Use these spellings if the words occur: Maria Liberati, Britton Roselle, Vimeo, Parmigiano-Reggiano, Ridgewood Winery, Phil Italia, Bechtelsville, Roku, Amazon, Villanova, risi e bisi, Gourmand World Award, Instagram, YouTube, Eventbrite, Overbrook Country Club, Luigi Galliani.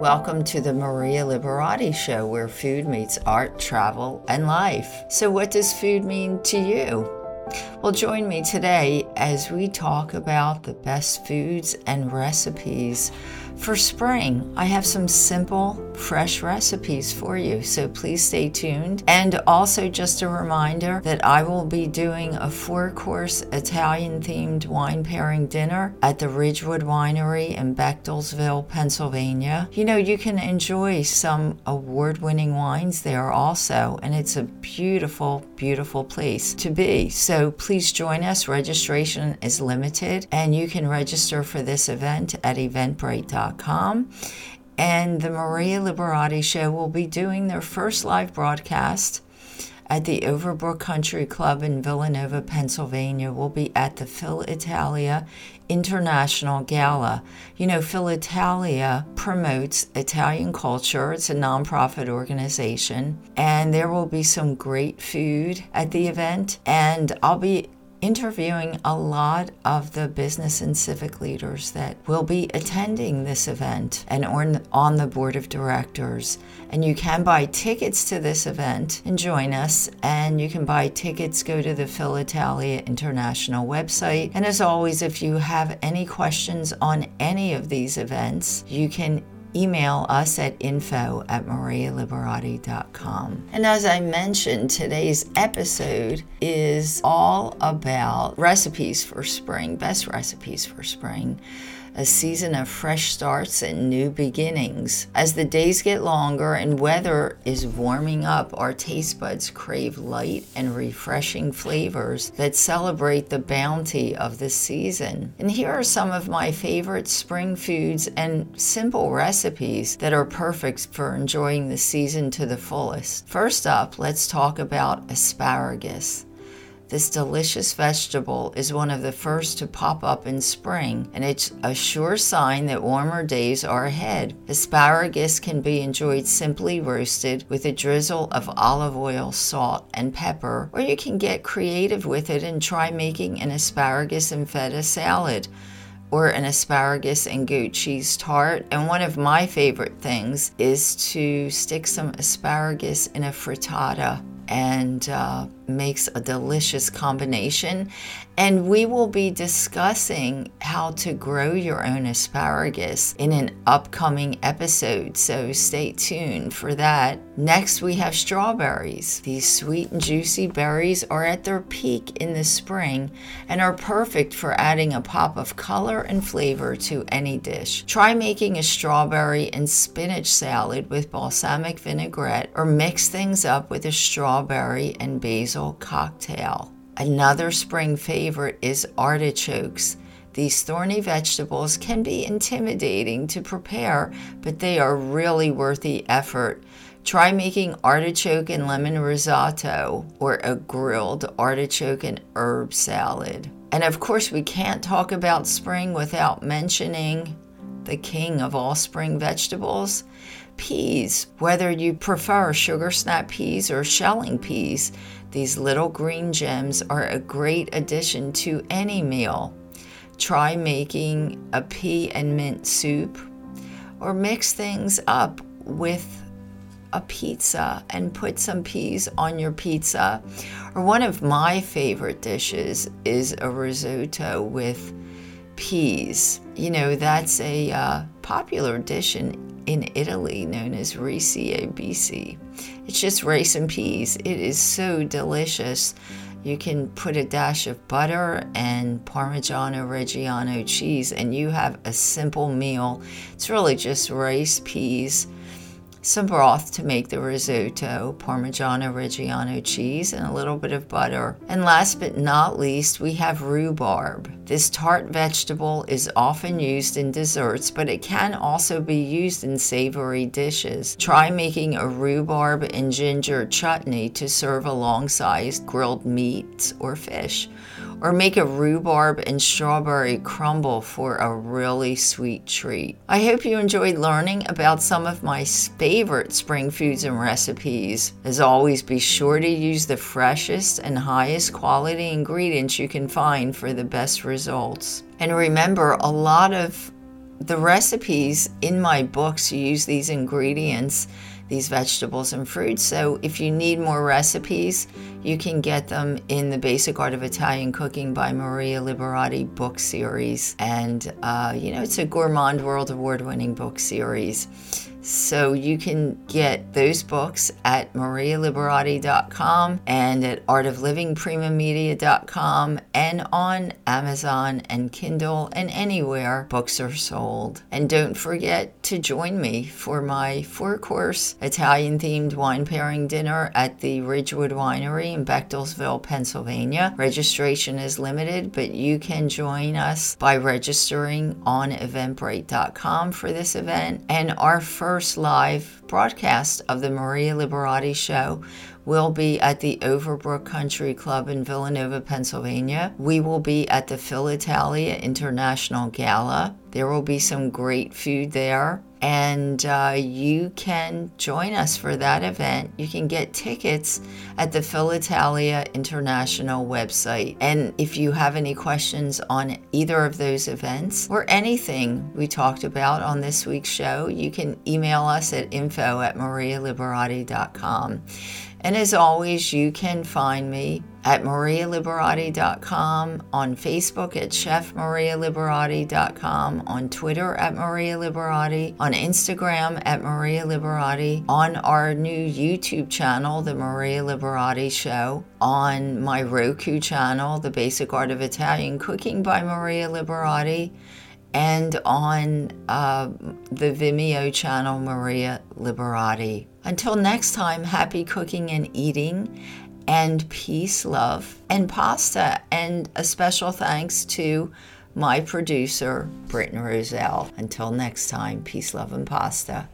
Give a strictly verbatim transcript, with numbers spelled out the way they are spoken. Welcome to the Maria Liberati Show, where food meets art, travel, and life. So what does food mean to you? Well, join me today as we talk about the best foods and recipes for spring. I have some simple, fresh recipes for you, so please stay tuned. And also just a reminder that I will be doing a four-course Italian-themed wine pairing dinner at the Ridgewood Winery in Bechtelsville, Pennsylvania. You know, you can enjoy some award-winning wines there also, and it's a beautiful, beautiful place to be. So please join us. Registration is limited, and you can register for this event at eventbrite dot com. And the Maria Liberati Show will be doing their first live broadcast at the Overbrook Country Club in Villanova, Pennsylvania. We'll be at the Phil Italia International Gala. You know, Phil Italia promotes Italian culture. It's a nonprofit organization, and there will be some great food at the event. And I'll be interviewing a lot of the business and civic leaders that will be attending this event and on, on the board of directors. And you can buy tickets to this event and join us. And you can buy tickets, go to the Phil Italia International website. And as always, if you have any questions on any of these events, you can email us at info at maria liberati dot com. And as I mentioned, today's episode is all about recipes for spring, best recipes for spring, a season of fresh starts and new beginnings. As the days get longer and weather is warming up, our taste buds crave light and refreshing flavors that celebrate the bounty of the season. And here are some of my favorite spring foods and simple recipes that are perfect for enjoying the season to the fullest. First up, let's talk about asparagus. This delicious vegetable is one of the first to pop up in spring, and it's a sure sign that warmer days are ahead. Asparagus can be enjoyed simply roasted with a drizzle of olive oil, salt, and pepper, or you can get creative with it and try making an asparagus and feta salad, or an asparagus and goat cheese tart. And one of my favorite things is to stick some asparagus in a frittata and uh, makes a delicious combination. And we will be discussing how to grow your own asparagus in an upcoming episode, so stay tuned for that. Next, we have strawberries. These sweet and juicy berries are at their peak in the spring and are perfect for adding a pop of color and flavor to any dish. Try making a strawberry and spinach salad with balsamic vinaigrette, or mix things up with a strawberry and basil cocktail. Another spring favorite is artichokes. These thorny vegetables can be intimidating to prepare, but they are really worth the effort. Try making artichoke and lemon risotto, or a grilled artichoke and herb salad. And of course, we can't talk about spring without mentioning the king of all spring vegetables, peas. Whether you prefer sugar snap peas or shelling peas, these little green gems are a great addition to any meal. Try making a pea and mint soup, or mix things up with a pizza and put some peas on your pizza. Or one of my favorite dishes is a risotto with peas. You know, that's a uh, popular dish in in Italy known as risi e bisi. It's just rice and peas. It is so delicious. You can put a dash of butter and Parmigiano-Reggiano cheese and you have a simple meal. It's really just rice, peas, some broth to make the risotto, Parmigiano-Reggiano cheese, and a little bit of butter. And last but not least, we have rhubarb. This tart vegetable is often used in desserts, but it can also be used in savory dishes. Try making a rhubarb and ginger chutney to serve alongside grilled meats or fish, or make a rhubarb and strawberry crumble for a really sweet treat. I hope you enjoyed learning about some of my favorite spring foods and recipes. As always, be sure to use the freshest and highest quality ingredients you can find for the best results. And remember, a lot of the recipes in my books use these ingredients, these vegetables and fruits. So if you need more recipes, you can get them in the Basic Art of Italian Cooking by Maria Liberati book series. And, uh, you know, it's a Gourmand World Award winning book series. So you can get those books at maria liberati dot com and at art of living prima media dot com and on Amazon and Kindle and anywhere books are sold. And don't forget to join me for my four-course Italian-themed wine pairing dinner at the Ridgewood Winery in Bechtelsville, Pennsylvania. Registration is limited, but you can join us by registering on eventbrite dot com for this event. And our first First live broadcast of the Maria Liberati show will be at the Overbrook Country Club in Villanova, Pennsylvania. We will be at the Phil Italia International Gala. There will be some great food there, and uh, you can join us for that event. You can get tickets at the Phil Italia International website. And if you have any questions on either of those events or anything we talked about on this week's show, you can email us at info at maria liberati dot com. And as always, you can find me at maria liberati dot com, on Facebook at chef maria liberati dot com, on Twitter at Maria Liberati, on Instagram at Maria Liberati, on our new YouTube channel, The Maria Liberati Show, on my Roku channel, The Basic Art of Italian Cooking by Maria Liberati, and on uh, the Vimeo channel, Maria Liberati. Until next time, happy cooking and eating, and peace, love, and pasta. And a special thanks to my producer, Britton Roselle. Until next time, peace, love, and pasta.